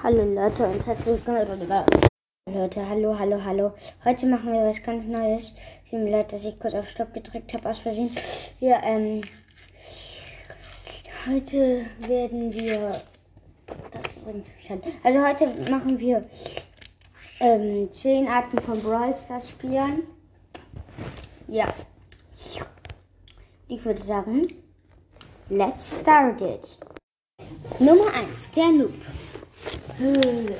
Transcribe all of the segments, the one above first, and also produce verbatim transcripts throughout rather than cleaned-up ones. Hallo Leute und herzlich willkommen. Leute, hallo, hallo, hallo. Heute machen wir was ganz Neues. Ich bin mir leid, dass ich kurz auf Stopp gedrückt habe, aus Versehen. Wir, ähm, heute werden wir, also heute machen wir, ähm, zehn Arten von Brawl Stars Spielern. Ja. Ich würde sagen, let's start it. Nummer eins, der Noob.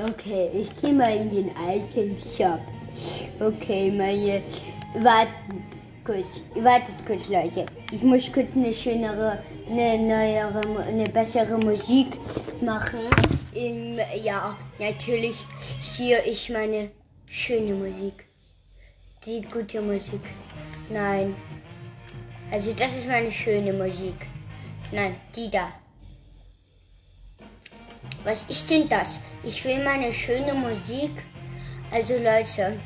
Okay, ich gehe mal in den alten Shop. Okay, meine... Warten kurz, wartet kurz, Leute. Ich muss kurz eine schönere, eine neuere, eine bessere Musik machen. In, ja, natürlich, hier ist meine schöne Musik. Die gute Musik. Nein. Also das ist meine schöne Musik. Nein, die da. Was ist denn das? Ich will meine schöne Musik. Also Leute,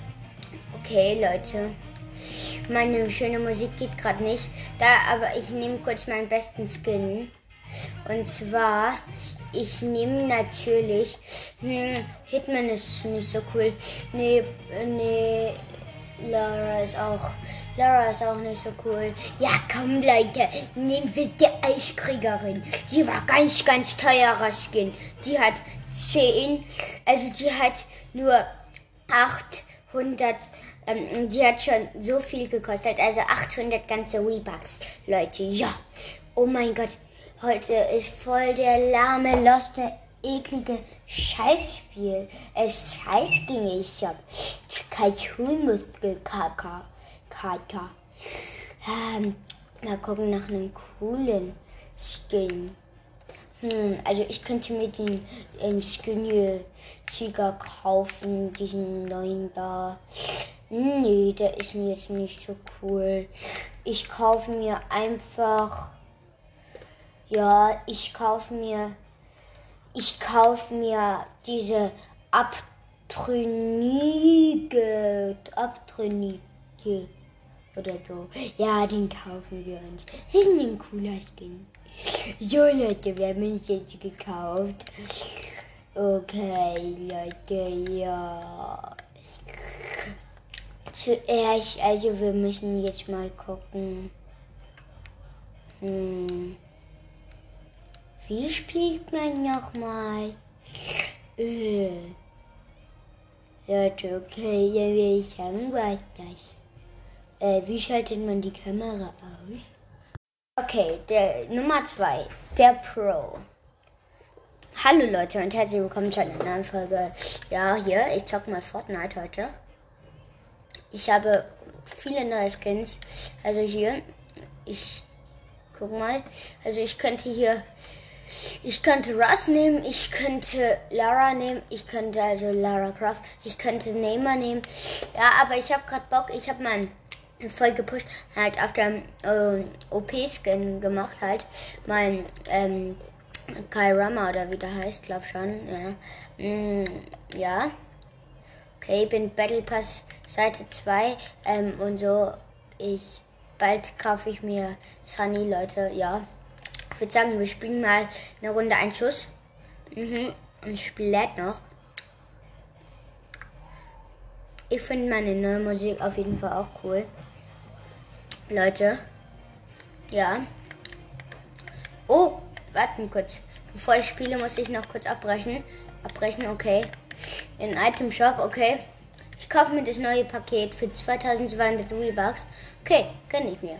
okay Leute, meine schöne Musik geht gerade nicht. Da, aber ich nehme kurz meinen besten Skin. Und zwar, ich nehme natürlich, hm, Hitman ist nicht so cool. Nee, nee, Lara ist auch, Lara ist auch nicht so cool. Ja, komm Leute, nehmen wir die Eiskriegerin. Die war ganz, ganz teurer Skin. Die hat zehn, also die hat nur achthundert, ähm, die hat schon so viel gekostet. Also achthundert ganze V-Bucks, Leute, ja. Oh mein Gott, heute ist voll der lahme, loste, eklige Scheißspiel. Es Scheiß ging ich ab. Kalkunmuskelkater. Kater. Ähm, mal gucken nach einem coolen Skin. Hm, also ich könnte mir den ähm, Skin-Tiger kaufen, diesen neuen da. Nee, der ist mir jetzt nicht so cool. Ich kaufe mir einfach... Ja, ich kaufe mir... Ich kaufe mir diese Abtrünnige... Abtrünnige... Oder so. Ja, den kaufen wir uns. Das ist ein cooler Skin. So, Leute, wir haben uns jetzt gekauft. Okay, Leute, ja. Zuerst, also wir müssen jetzt mal gucken. Hm. Wie spielt man nochmal? Äh. Leute, okay, dann will ich sagen, was das. Wie schaltet man die Kamera aus? Okay, der Nummer zwei, der Pro. Hallo Leute und herzlich willkommen zu einer neuen Folge. Ja, hier, ich zocke mal Fortnite heute. Ich habe viele neue Skins. Also hier, ich guck mal. Also ich könnte hier, ich könnte Russ nehmen, ich könnte Lara nehmen, ich könnte also Lara Croft, ich könnte Neymar nehmen. Ja, aber ich habe gerade Bock, ich habe meinen... voll gepusht, halt auf dem ähm, O P-Skin gemacht, halt mein ähm, Kairama oder wie der heißt, glaub schon, ja. Mm, ja. Okay, bin Battle Pass Seite zwei ähm, und so, ich, bald kaufe ich mir Sunny, Leute, ja. Ich würde sagen, wir spielen mal eine Runde einen Schuss. Mhm. Und ich spiele lädt noch. Ich finde meine neue Musik auf jeden Fall auch cool. Leute, ja. Oh, warten kurz. Bevor ich spiele, muss ich noch kurz abbrechen. Abbrechen, okay. In Item Shop, okay. Ich kaufe mir das neue Paket für zweitausendzweihundert V-Bucks. Okay, gönne ich mir.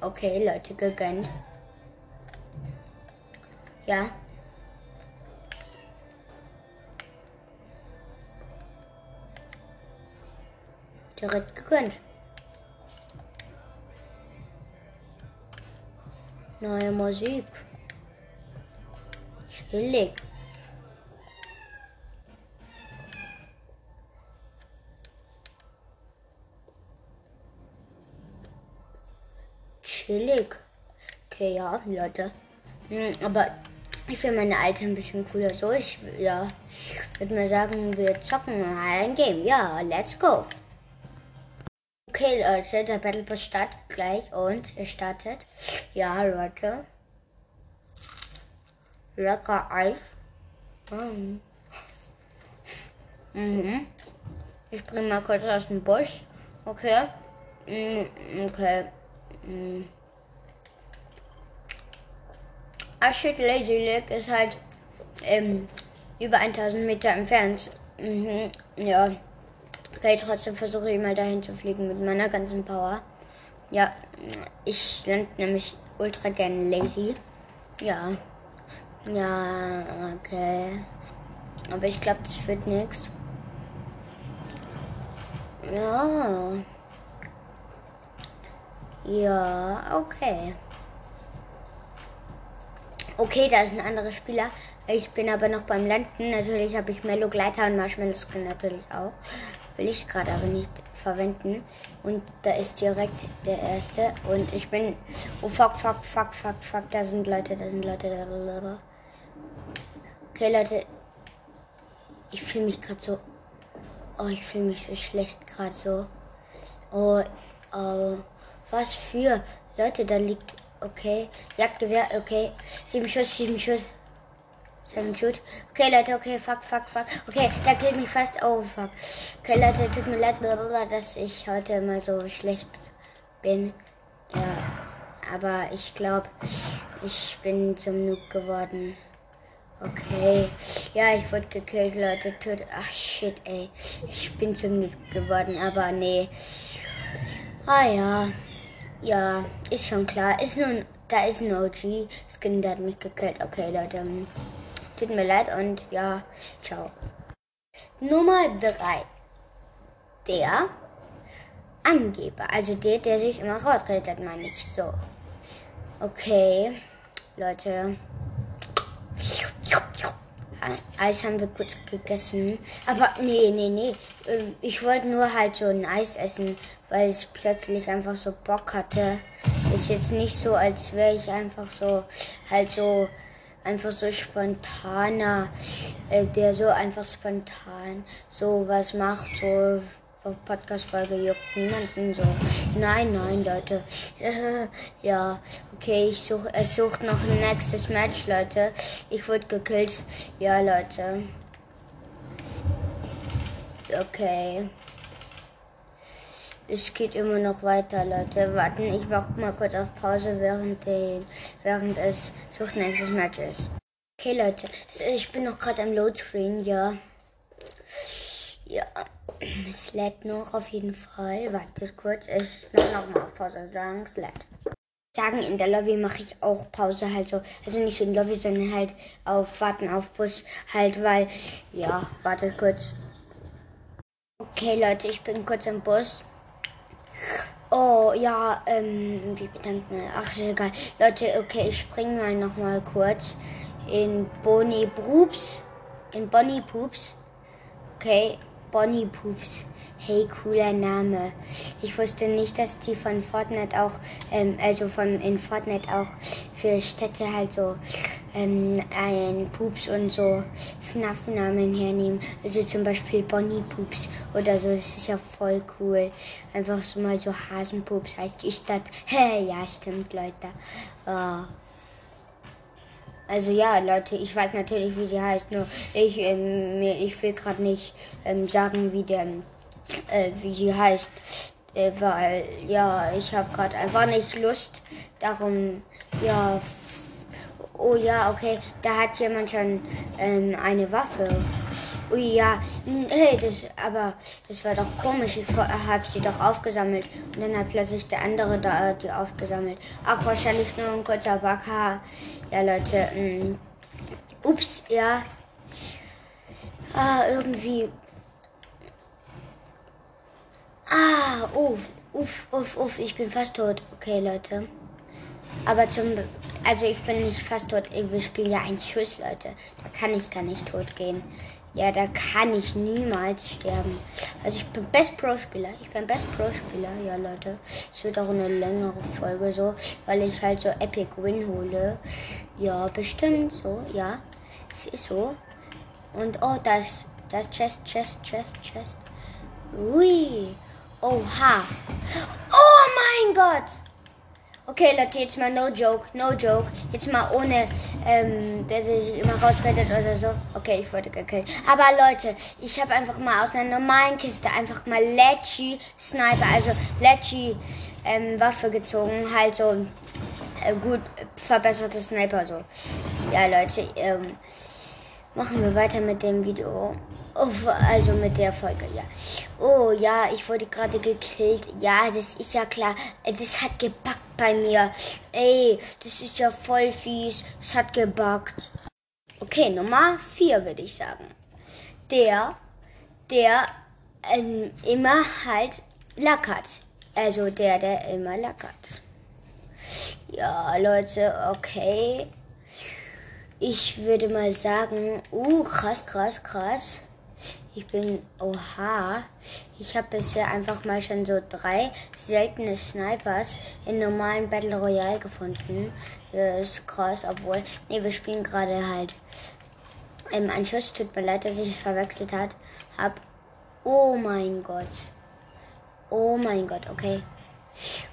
Okay, Leute, gegönnt. Ja. Direkt gegönnt. Neue Musik. Chillig. Chillig. Okay, ja, Leute. Aber ich finde meine alte ein bisschen cooler. So, ich, ja, würde mal sagen, wir zocken mal ein Game. Ja, let's go. Okay, Leute, der Battle Pass startet gleich und er startet. Ja, Leute. Locker auf. Wow. Mhm. Ich bringe mal kurz aus dem Busch. Okay. Mhm. Okay. Mhm. Ah shit, Lazy Lake ist halt ähm, über tausend Meter entfernt. Mhm. Ja. Okay, trotzdem versuche ich mal dahin zu fliegen mit meiner ganzen Power. Ja, ich lande nämlich ultra gern lazy. Ja. Ja, okay. Aber ich glaube, das wird nichts. Ja. Ja, okay. Okay, da ist ein anderer Spieler. Ich bin aber noch beim Landen. Natürlich habe ich Mellow Gleiter und Marshmallow Skin natürlich auch. Will ich gerade aber nicht verwenden. Und da ist direkt der erste. Und ich bin. Oh fuck, fuck, fuck, fuck, fuck. Da sind Leute, da sind Leute. Okay, Leute. Ich fühle mich gerade so. Oh, ich fühle mich so schlecht gerade so. Oh, oh. Was für. Leute, da liegt. Okay. Jagdgewehr, okay. Sieben Schuss, sieben Schuss. Seven Shoot. Okay, Leute, okay, fuck, fuck, fuck. Okay, da klebt mich fast. Oh, fuck. Okay, Leute, tut mir leid, dass ich heute mal so schlecht bin. Ja, aber ich glaube, ich bin zum Noob geworden. Okay. Ja, ich wurde gekillt, Leute. Tut. Ach, shit, ey. Ich bin zum Noob geworden, aber nee. Ah, ja. Ja, ist schon klar. Ist nun. Da ist ein O G-Skin, der hat mich gekillt. Okay, Leute. Tut mir leid und ja, ciao. Nummer drei. Der Angeber. Also der, der sich immer rausredet, meine ich so. Okay, Leute. Eis haben wir kurz gegessen. Aber nee, nee, nee. Ich wollte nur halt so ein Eis essen, weil ich plötzlich einfach so Bock hatte. Ist jetzt nicht so, als wäre ich einfach so, halt so... einfach so spontaner, äh, der so einfach spontan so was macht, so auf Podcast-Folge juckt niemanden so. Nein, nein, Leute. Ja, okay, ich suche, es sucht noch ein nächstes Match, Leute. Ich wurde gekillt. Ja, Leute. Okay. Es geht immer noch weiter, Leute. Warten, ich mach mal kurz auf Pause, während, den, während es sucht nächstes Match ist. Okay, Leute, ich bin noch gerade am Loadscreen, ja. Ja, es lädt noch auf jeden Fall. Wartet kurz, ich mach nochmal auf Pause, solange es lädt. Sagen, in der Lobby mache ich auch Pause halt so. Also nicht in Lobby, sondern halt auf Warten auf Bus halt, weil, ja, wartet kurz. Okay, Leute, ich bin kurz im Bus. Oh, ja, ähm, wie bedankt man? Ach, ist egal. Leute, okay, ich springe mal nochmal kurz in Bonnie Broops. In Bonnie Poops. Okay, Bonnie Poops. Hey, cooler Name. Ich wusste nicht, dass die von Fortnite auch, ähm, also von in Fortnite auch für Städte halt so, ähm, einen Pups und so F N A F-Namen hernehmen. Also zum Beispiel Bonnie Poops oder so. Das ist ja voll cool. Einfach so mal so Hasenpups heißt die Stadt. Hey, ja, stimmt, Leute. Uh. Also ja, Leute, ich weiß natürlich, wie sie heißt, nur ich, ähm, ich will gerade nicht ähm, sagen, wie der... Äh, wie sie heißt, äh, weil, ja, ich habe gerade einfach nicht Lust, darum, ja, oh ja, okay, da hat jemand schon ähm, eine Waffe, oh ja, hey, das, aber, das war doch komisch, ich habe sie doch aufgesammelt und dann hat plötzlich der andere da die aufgesammelt, auch wahrscheinlich nur ein kurzer Bug, ja, Leute, mh. Ups, ja, ah, irgendwie... Ah, uff, uff, uff, uff, ich bin fast tot. Okay, Leute. Aber zum... Also, ich bin nicht fast tot. Wir spielen ja einen Schuss, Leute. Da kann ich gar nicht tot gehen. Ja, da kann ich niemals sterben. Also, ich bin Best Pro-Spieler. Ich bin Best Pro-Spieler, ja, Leute. Es wird auch eine längere Folge so, weil ich halt so Epic Win hole. Ja, bestimmt so, ja. Es ist so. Und, oh, das... Das Chest, Chest, Chest, Chest. Ui... Oha. Oh mein Gott. Okay, Leute, jetzt mal no joke, no joke. Jetzt mal ohne, ähm, dass ich immer rausredet oder so. Okay, ich wollte gekillt. Aber Leute, ich habe einfach mal aus einer normalen Kiste einfach mal Leggy Sniper, also Leggy ähm, Waffe gezogen. Halt so äh, gut verbesserte Sniper so. Ja, Leute, ähm, machen wir weiter mit dem Video. Oh, also mit der Folge, ja. Oh ja, ich wurde gerade gekillt. Ja, das ist ja klar. Das hat gebackt bei mir. Ey, das ist ja voll fies. Das hat gebackt. Okay, Nummer vier würde ich sagen. Der, der ähm, immer halt lackert. Also der, der immer lackert. Ja, Leute, okay. Ich würde mal sagen, uh, krass, krass, krass. Ich bin, oha, ich habe bisher einfach mal schon so drei seltene Snipers in normalen Battle Royale gefunden. Das ist krass, obwohl, ne, wir spielen gerade halt im Anschuss. Tut mir leid, dass ich es verwechselt hat, hab. Oh mein Gott. Oh mein Gott, okay.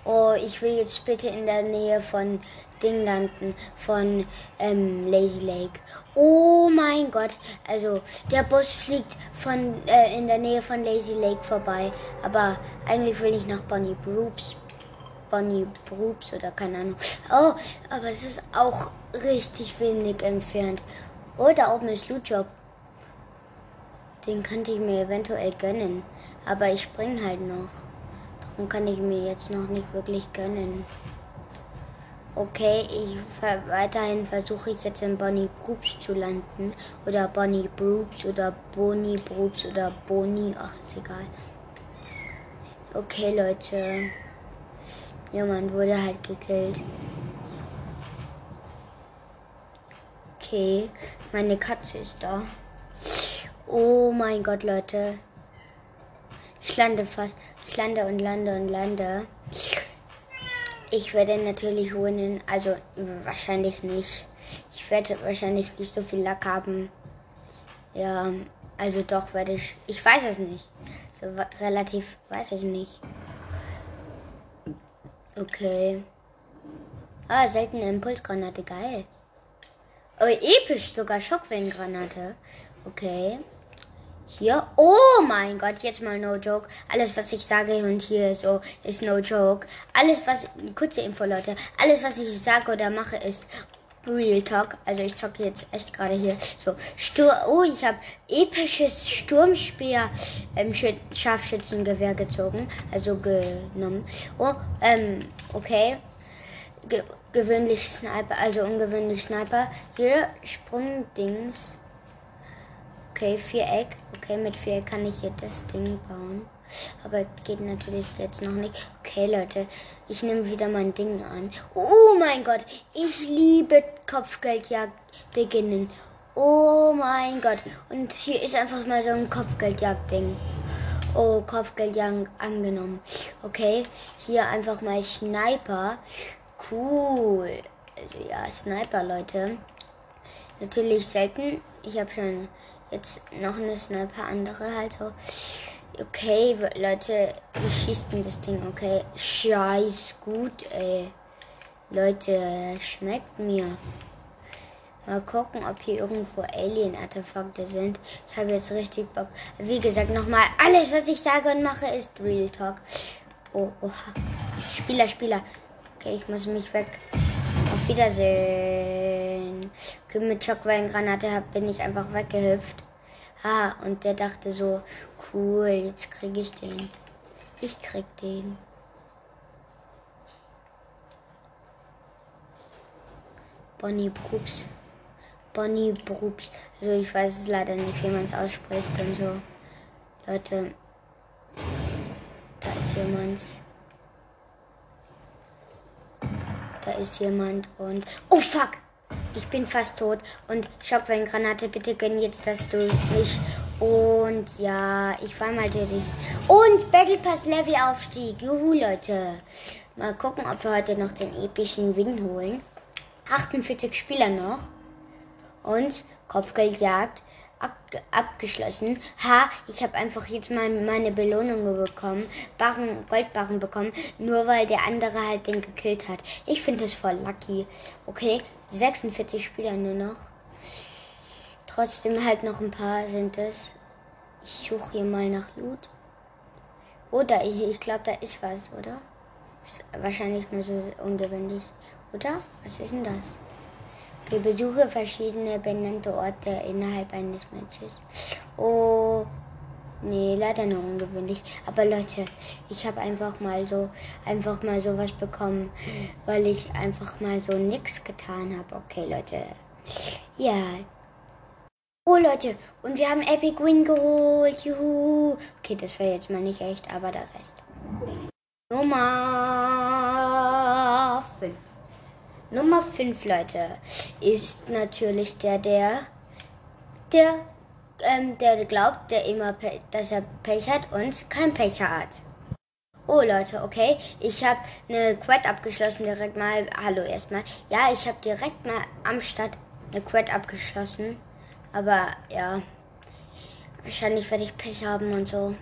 Oh, ich will jetzt bitte in der Nähe von Ding landen, von ähm, Lazy Lake. Oh mein Gott, also der Bus fliegt von äh, in der Nähe von Lazy Lake vorbei. Aber eigentlich will ich nach Bonnie Brooks. Bonnie Brooks oder keine Ahnung. Oh, aber es ist auch richtig wenig entfernt. Oh, da oben ist Loot Job. Den könnte ich mir eventuell gönnen. Aber ich spring halt noch. Und kann ich mir jetzt noch nicht wirklich gönnen. Okay, ich weiterhin versuche ich jetzt in Bonnie Brooks zu landen. Oder Bonnie Brooks oder Bonnie Brooks oder Bonnie. Ach, ist egal. Okay, Leute. Jemand wurde halt gekillt. Okay, meine Katze ist da. Oh mein Gott, Leute. Ich lande fast. Ich lande und lande und lande. Ich werde natürlich wohnen, also wahrscheinlich nicht. Ich werde wahrscheinlich nicht so viel Lack haben. Ja, also doch werde ich. Ich weiß es nicht. So relativ weiß ich nicht. Okay. Ah, seltene Impulsgranate, geil. Oh, episch sogar, Schockwellengranate. Okay. Hier, oh mein Gott, jetzt mal no joke. Alles, was ich sage und hier so, ist no joke. Alles, was, kurze Info, Leute. Alles, was ich sage oder mache, ist Real Talk. Also ich zocke jetzt echt gerade hier so. Stur oh, ich habe episches Sturmspeer ähm, Scharfschützengewehr gezogen. Also genommen. Oh, ähm, okay. Ge gewöhnlich Sniper, also ungewöhnlich Sniper. Hier, Sprungdings. Okay, Viereck. Okay, mit Viereck kann ich hier das Ding bauen. Aber geht natürlich jetzt noch nicht. Okay, Leute, ich nehme wieder mein Ding an. Oh mein Gott, ich liebe Kopfgeldjagd beginnen. Oh mein Gott. Und hier ist einfach mal so ein Kopfgeldjagd-Ding. Oh, Kopfgeldjagd angenommen. Okay, hier einfach mal Sniper. Cool. Also ja, Sniper, Leute. Natürlich selten. Ich habe schon... Jetzt noch eine Sniper, andere halt so. Okay, Leute, wie schießt denn das Ding? Okay, scheiß gut, ey. Leute, schmeckt mir. Mal gucken, ob hier irgendwo Alien-Artefakte sind. Ich habe jetzt richtig Bock. Wie gesagt, nochmal, alles, was ich sage und mache, ist Real Talk. Oh, oha. Spieler, Spieler. Okay, ich muss mich weg. Auf Wiedersehen. Okay, mit Schockwellengranate bin ich einfach weggehüpft. Ah, und der dachte so, cool, jetzt krieg ich den. Ich krieg den. Bonnie Brooks. Bonnie Brooks. Also ich weiß es leider nicht, wie man es ausspricht und so. Leute, da ist jemand. Da ist jemand und... Oh, fuck! Ich bin fast tot. Und Schockwellengranate, bitte gönn jetzt das durch mich. Und ja, ich war mal durch. Und Battle Pass Level Aufstieg. Juhu, Leute. Mal gucken, ob wir heute noch den epischen Win holen. achtundvierzig Spieler noch. Und Kopfgeldjagd. ab, abgeschlossen. Ha, ich habe einfach jetzt mal meine Belohnung bekommen, Barren, Goldbarren bekommen, nur weil der andere halt den gekillt hat. Ich finde das voll lucky. Okay, sechsundvierzig Spieler nur noch. Trotzdem halt noch ein paar sind es. Ich suche hier mal nach Loot. Oder ich, ich glaube, da ist was, oder? Ist wahrscheinlich nur so ungewöhnlich. Oder? Was ist denn das? Okay, besuche verschiedene benannte Orte innerhalb eines Matches. Oh, nee, leider nur ungewöhnlich. Aber Leute, ich habe einfach mal so, einfach mal sowas bekommen, weil ich einfach mal so nix getan habe. Okay, Leute. Ja. Oh, Leute, und wir haben Epic Win geholt. Juhu. Okay, das war jetzt mal nicht echt, aber der Rest. Nummer fünf. Nummer fünf, Leute, ist natürlich der, der, der, ähm, der glaubt, der immer, Pe dass er Pech hat und kein Pech hat. Oh, Leute, okay, ich habe eine Quest abgeschlossen, direkt mal, hallo erstmal. Ja, ich habe direkt mal am Start eine Quest abgeschlossen, aber ja, wahrscheinlich werde ich Pech haben und so.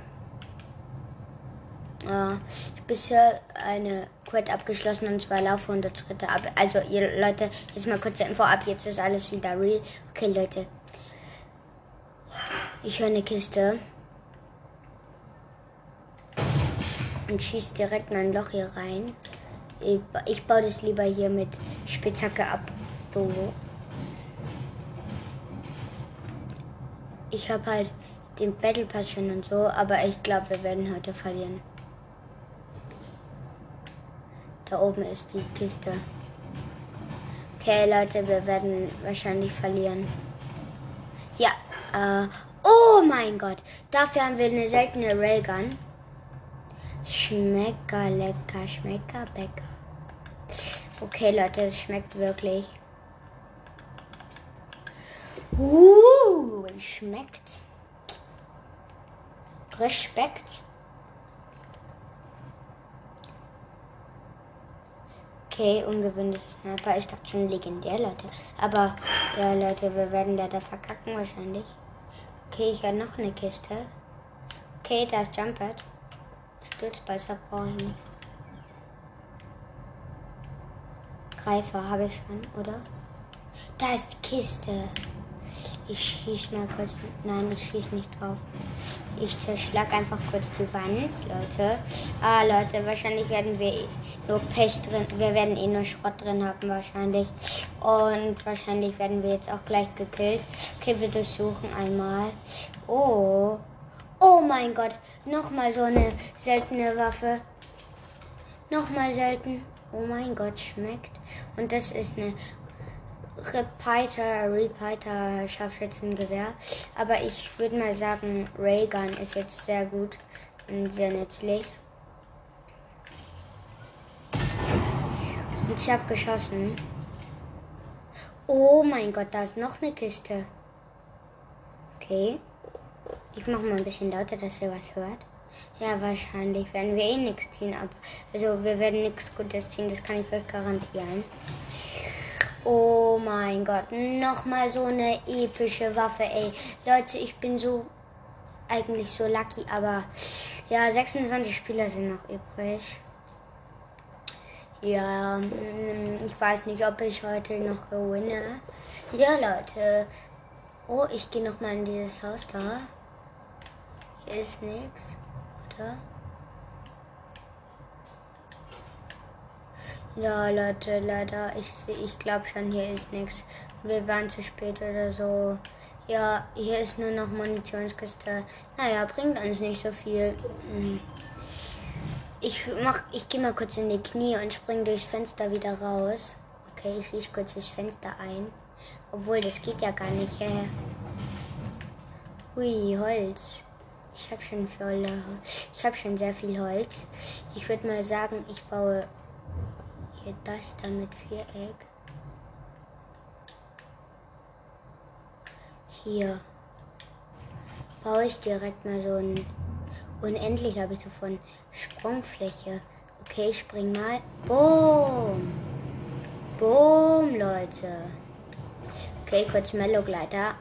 Ja, ich bisher eine Quest abgeschlossen und zwar laufe hundert Schritte ab. Also ihr Leute, jetzt mal kurze Info ab, jetzt ist alles wieder real. Okay, Leute. Ich höre eine Kiste. Und schieße direkt mein Loch hier rein. Ich, ich baue das lieber hier mit Spitzhacke ab. So. Ich habe halt den Battle Pass schon und so, aber ich glaube, wir werden heute verlieren. Da oben ist die Kiste. Okay, Leute, wir werden wahrscheinlich verlieren. Ja, äh, oh mein Gott. Dafür haben wir eine seltene Railgun. Schmecker, lecker, schmecker, becker. Okay, Leute, es schmeckt wirklich. Uh, schmeckt. Respekt. Okay, ungewöhnlicher Sniper. Ich dachte schon legendär, Leute. Aber, ja, Leute, wir werden leider verkacken wahrscheinlich. Okay, ich habe noch eine Kiste. Okay, da ist Jumpert. Stürzbeißer brauche ich nicht. Greifer habe ich schon, oder? Da ist die Kiste. Ich schieße mal kurz. Nein, ich schieße nicht drauf. Ich zerschlag einfach kurz die Wand, Leute. Ah, Leute, wahrscheinlich werden wir nur Pech drin. Wir werden eh nur Schrott drin haben, wahrscheinlich. Und wahrscheinlich werden wir jetzt auch gleich gekillt. Okay, wir durchsuchen einmal. Oh. Oh mein Gott. Nochmal so eine seltene Waffe. Nochmal selten. Oh mein Gott, schmeckt. Und das ist eine Repeater, Repeater, Scharfschützengewehr. Aber ich würde mal sagen, Raygun ist jetzt sehr gut und sehr nützlich. Und ich habe geschossen. Oh mein Gott, da ist noch eine Kiste. Okay. Ich mache mal ein bisschen lauter, dass ihr was hört. Ja, wahrscheinlich werden wir eh nichts ziehen. Ab. Also wir werden nichts Gutes ziehen, das kann ich euch garantieren. Oh mein Gott, nochmal so eine epische Waffe, ey. Leute, ich bin so, eigentlich so lucky, aber ja, sechsundzwanzig Spieler sind noch übrig. Ja, ich weiß nicht, ob ich heute noch gewinne. Ja, Leute. Oh, ich gehe nochmal in dieses Haus da. Hier ist nichts, oder? Ja, Leute, leider, ich ich glaube schon, hier ist nichts. Wir waren zu spät oder so. Ja, hier ist nur noch Munitionskiste. Naja, bringt uns nicht so viel. Ich mach, ich gehe mal kurz in die Knie und springe durchs Fenster wieder raus. Okay, ich schieße kurz durchs Fenster ein. Obwohl, das geht ja gar nicht her. Hui, Holz. Ich habe schon voll, ich habe schon sehr viel Holz. Ich würde mal sagen, ich baue hier das dann mit Viereck. Hier baue ich direkt mal so ein. Unendlich habe ich davon. Sprungfläche. Okay, ich spring mal. Boom. Boom, Leute. Okay, kurz Mellow Glider.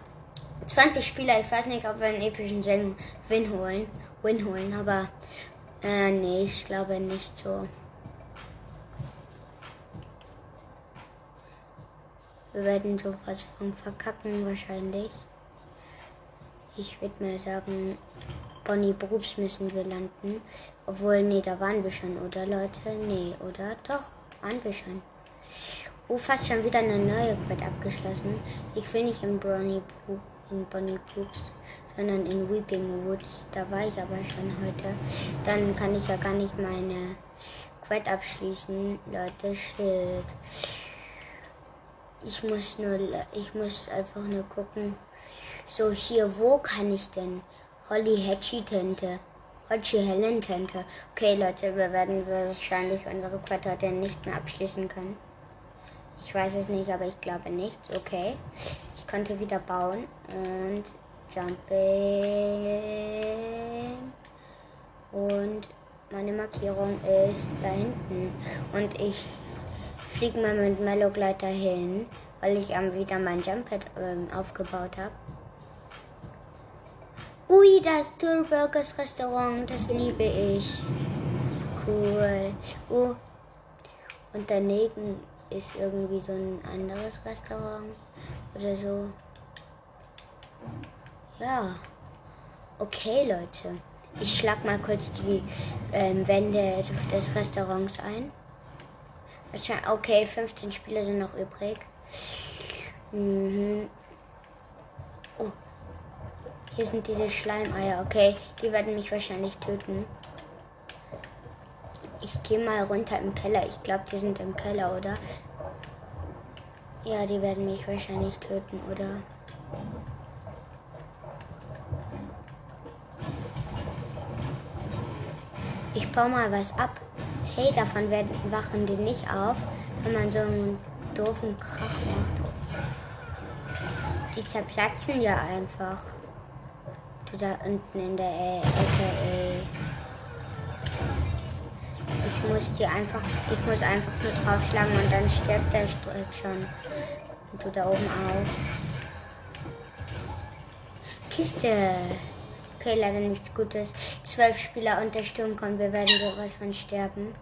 zwanzig Spieler. Ich weiß nicht, ob wir einen epischen Win holen. Win holen, aber äh, nee, ich glaube nicht so. Wir werden sowas von verkacken wahrscheinlich. Ich würde mal sagen, Bonnie Brooks müssen wir landen. Obwohl, nee, da waren wir schon, oder Leute? Nee, oder? Doch, waren wir schon. Oh, fast schon wieder eine neue Quest abgeschlossen. Ich will nicht in, Bonnie, in Bonnie Brooks, sondern in Weeping Woods. Da war ich aber schon heute. Dann kann ich ja gar nicht meine Quest abschließen. Leute, shit. Ich muss nur, ich muss einfach nur gucken. So, hier, wo kann ich denn? Holly Hatchie Tente. Holly Helen Tente. Okay, Leute, wir werden wahrscheinlich unsere Quartette nicht mehr abschließen können. Ich weiß es nicht, aber ich glaube nicht. Okay. Ich konnte wieder bauen. Und Jumping. Und meine Markierung ist da hinten. Und ich fliege mal mit Mellow Glider hin, weil ich ähm, wieder mein Jumppad ähm, aufgebaut habe. Ui, das Dürburgers Restaurant, das liebe ich. Cool. Uh, und daneben ist irgendwie so ein anderes Restaurant oder so. Ja. Okay, Leute. Ich schlag mal kurz die ähm, Wände des Restaurants ein. Okay, fünfzehn Spieler sind noch übrig. Mhm. Oh. Hier sind diese Schleimeier. Okay, die werden mich wahrscheinlich töten. Ich gehe mal runter im Keller. Ich glaube, die sind im Keller, oder? Ja, die werden mich wahrscheinlich töten, oder? Ich baue mal was ab. Hey, davon werden, wachen die nicht auf, wenn man so einen doofen Krach macht. Die zerplatzen ja einfach. Du da unten in der Ecke, ey. Ich muss die einfach, ich muss einfach nur draufschlagen und dann stirbt der Strick schon. Und du da oben auf. Kiste. Okay, leider nichts Gutes. Zwölf Spieler und der Sturm kommt. Wir werden sowas von sterben.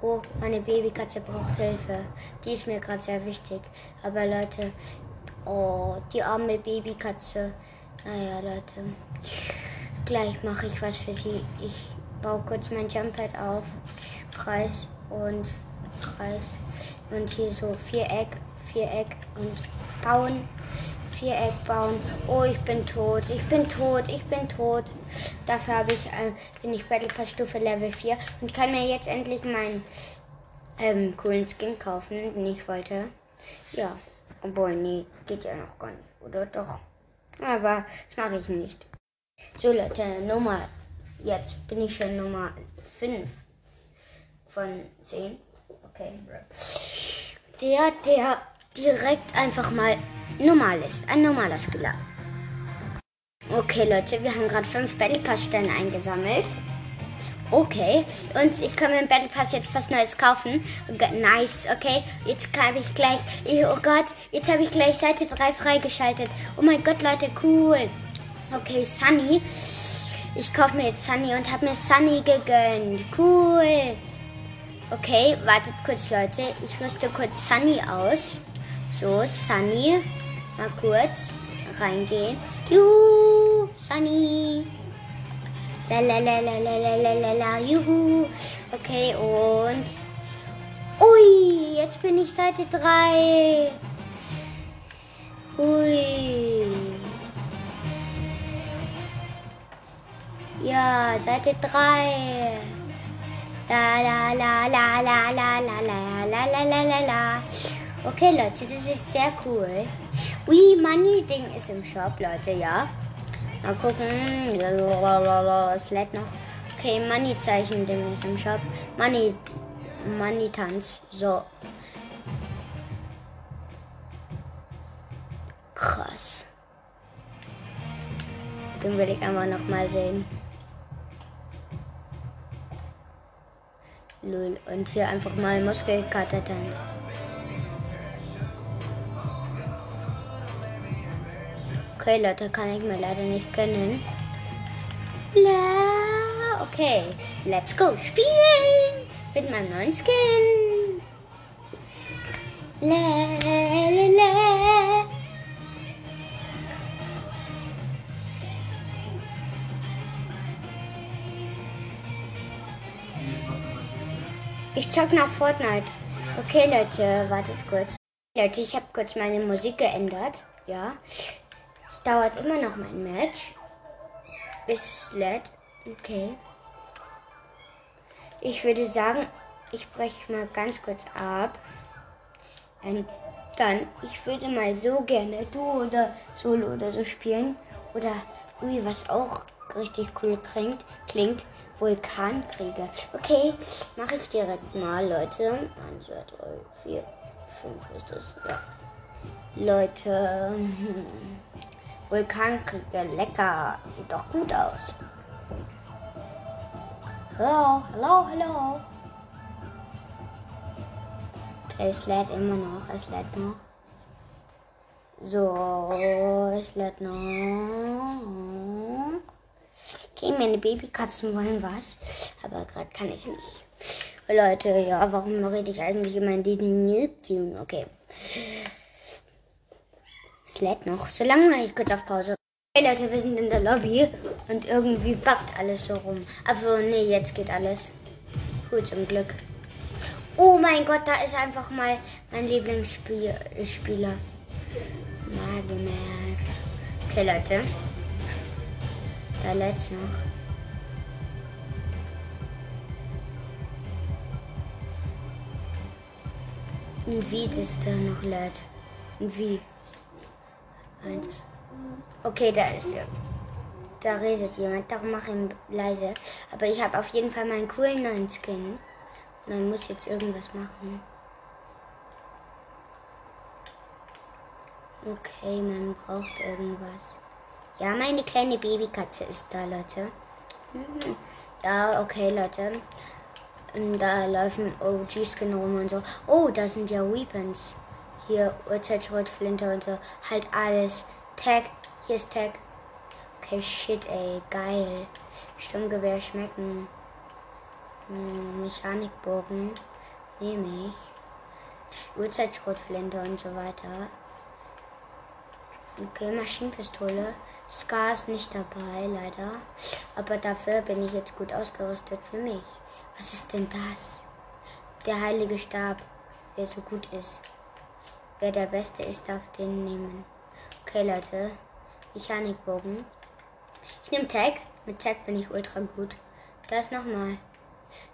Oh, meine Babykatze braucht Hilfe. Die ist mir gerade sehr wichtig. Aber Leute, oh, die arme Babykatze. Naja, Leute. Gleich mache ich was für sie. Ich baue kurz mein Jumppad auf. Kreis und Kreis. Und hier so Viereck, Viereck und bauen. Viereck bauen. Oh, ich bin tot. Ich bin tot. Ich bin tot. Dafür habe ich, äh, bin ich Battle Pass Stufe Level vier und kann mir jetzt endlich meinen ähm, coolen Skin kaufen, den ich wollte. Ja. Obwohl, nee, geht ja noch gar nicht, oder? Doch. Aber das mache ich nicht. So, Leute, Nummer. Jetzt bin ich schon Nummer fünf von zehn. Okay. Der, der direkt einfach mal normal ist, ein normaler Spieler. Okay, Leute, wir haben gerade fünf Battle Pass Sterne eingesammelt. Okay, und ich kann mir im Battle Pass jetzt was Neues kaufen. Nice, okay, jetzt habe ich gleich, oh Gott, jetzt habe ich gleich Seite drei freigeschaltet. Oh mein Gott, Leute, cool. Okay, Sunny, ich kaufe mir jetzt Sunny und habe mir Sunny gegönnt. Cool. Okay, wartet kurz, Leute, ich rüste kurz Sunny aus. So, Sunny, mal kurz reingehen. Juhu, Sunny. La la la la la la la la, juhu. Okay, und... Ui, jetzt bin ich Seite drei. Ui. Ja, Seite drei. La la la la la la la la la la la la. Okay, Leute, das ist sehr cool. Ui, Money-Ding ist im Shop, Leute, ja. Mal gucken. Es lädt noch. Okay, Money-Zeichen-Ding ist im Shop. Money. Money-Tanz. So. Krass. Den will ich einfach nochmal sehen. Lul. Und hier einfach mal Muskelkater-Tanz. Okay, Leute, kann ich mir leider nicht gönnen. La, okay, let's go spielen mit meinem neuen Skin. La, la, la. Ich zock nach Fortnite. Okay, Leute, wartet kurz. Leute, ich habe kurz meine Musik geändert. Ja, es dauert immer noch mein Match. Bis es lädt. Okay. Ich würde sagen, ich breche mal ganz kurz ab. Und dann, ich würde mal so gerne Duo oder Solo oder so spielen. Oder, ui, was auch richtig cool klingt, klingt Vulkankriege. Okay, mache ich direkt mal, Leute. eins, zwei, drei, vier, fünf ist das. Ja. Leute, Vulkankriege, lecker. Sieht doch gut aus. Hallo, hallo, hallo. Okay, es lädt immer noch, es lädt noch. So, es lädt noch. Okay, meine Babykatzen wollen was, aber gerade kann ich nicht. Leute, ja, warum rede ich eigentlich immer in diesem YouTube? Okay. Es lädt noch. So lange mache ich kurz auf Pause. Hey Leute, wir sind in der Lobby und irgendwie buggt alles so rum. Aber nee, jetzt geht alles. Gut, zum Glück. Oh mein Gott, da ist einfach mal mein Lieblingsspieler. Magemerk. Okay, Leute. Da lädt's noch. Und wie das da noch lädt. Und wie. Und okay, da ist er. Da redet jemand. Darum mache ich ihn leise. Aber ich habe auf jeden Fall meinen coolen neuen Skin. Man muss jetzt irgendwas machen. Okay, man braucht irgendwas. Ja, meine kleine Babykatze ist da, Leute. Mhm. Ja, okay, Leute. Und da laufen O G-Skin rum und so. Oh, da sind ja Weapons. Hier Uhrzeit, Schrotflinte und so. Halt alles. Tag. Hier ist Tag. Okay, shit, ey. Geil. Sturmgewehr schmecken. Hm, Mechanikbogen. Nehme ich. Uhrzeit, Schrotflinte und so weiter. Okay, Maschinenpistole. Scar ist nicht dabei, leider. Aber dafür bin ich jetzt gut ausgerüstet für mich. Was ist denn das? Der heilige Stab. Wer so gut ist. Wer der Beste ist, darf den nehmen. Okay, Leute. Mechanikbogen. Ich nehme Tag. Mit Tag bin ich ultra gut. Da ist nochmal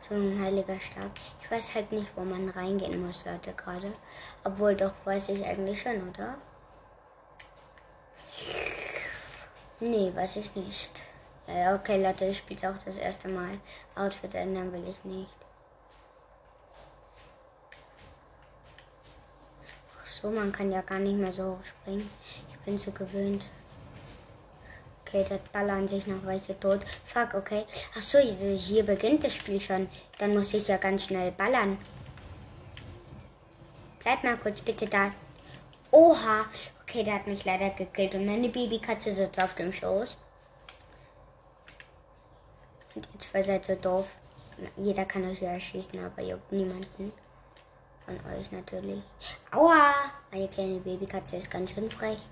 so ein heiliger Stab. Ich weiß halt nicht, wo man reingehen muss, Leute, gerade. Obwohl, doch, weiß ich eigentlich schon, oder? Nee, weiß ich nicht. Ja, okay, Leute, ich spiele es auch das erste Mal. Outfit ändern will ich nicht. Ach so, man kann ja gar nicht mehr so hoch springen. Ich bin so gewöhnt. Okay, das ballern sich noch welche tot. Fuck, okay. Ach so, hier beginnt das Spiel schon. Dann muss ich ja ganz schnell ballern. Bleib mal kurz bitte da. Oha. Okay, der hat mich leider gekillt und meine Babykatze sitzt auf dem Schoß. Und ihr zwei seid so doof. Jeder kann euch ja erschießen, aber ihr habt niemanden. Von euch natürlich. Aua! Meine kleine Babykatze ist ganz schön frech.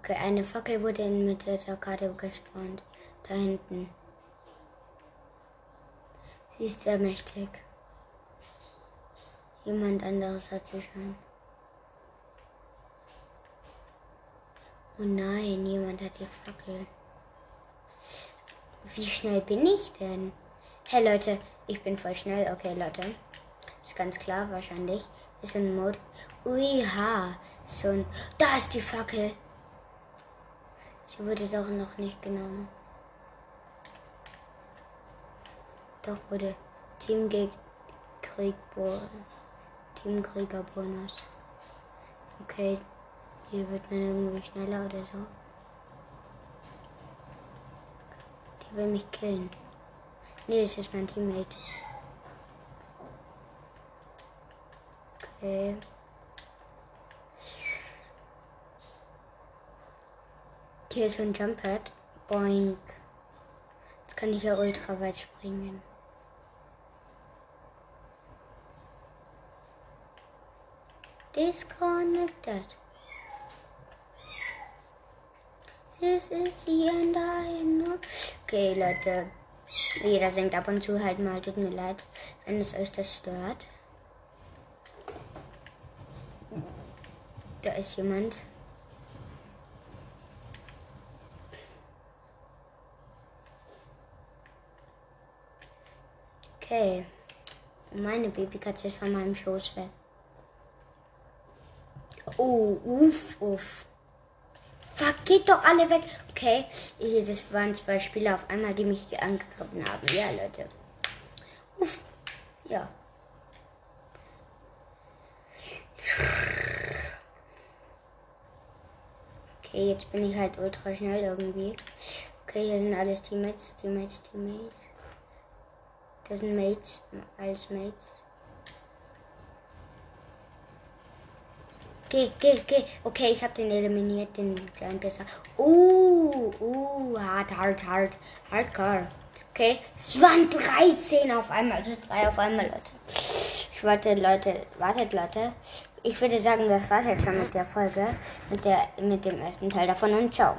Okay, eine Fackel wurde in Mitte der Karte gespawnt. Da hinten. Sie ist sehr mächtig. Jemand anderes hat sie schon. Oh nein, jemand hat die Fackel. Wie schnell bin ich denn? Hey Leute, ich bin voll schnell. Okay, Leute. Ist ganz klar, wahrscheinlich. Ist so ein Mod. Uiha. So ein. Da ist die Fackel. Sie wurde doch noch nicht genommen. Doch wurde Teamkriegerbonus. Okay. Hier wird man irgendwie schneller oder so. Die will mich killen. Nee, das ist mein Teammate. Okay. Hier ist so ein Jump-Pad. Boink. Jetzt kann ich ja ultra weit springen. Disconnected. This is the end I know. Okay, Leute. Jeder singt ab und zu halt mal. Tut mir leid, wenn es euch das stört. Da ist jemand. Okay. Meine Babykatze ist von meinem Schoß weg. Oh, uff, uff. Fuck, geht doch alle weg. Okay, hier, das waren zwei Spieler auf einmal, die mich angegriffen haben. Ja, Leute. Uff. Ja. Okay, jetzt bin ich halt ultra schnell irgendwie. Okay, hier sind alles Teammates, Teammates, Teammates. Das sind Mates, alles Mates. Geh, geh, geh. Okay, ich habe den eliminiert, den kleinen Pisser. Uh, uh, hart, hart, hart. Hardcore. Okay, es waren dreizehn auf einmal, also drei auf einmal, Leute. Ich warte, Leute, wartet, Leute. Ich würde sagen, das war's jetzt schon mit der Folge, mit der, mit dem ersten Teil davon und ciao.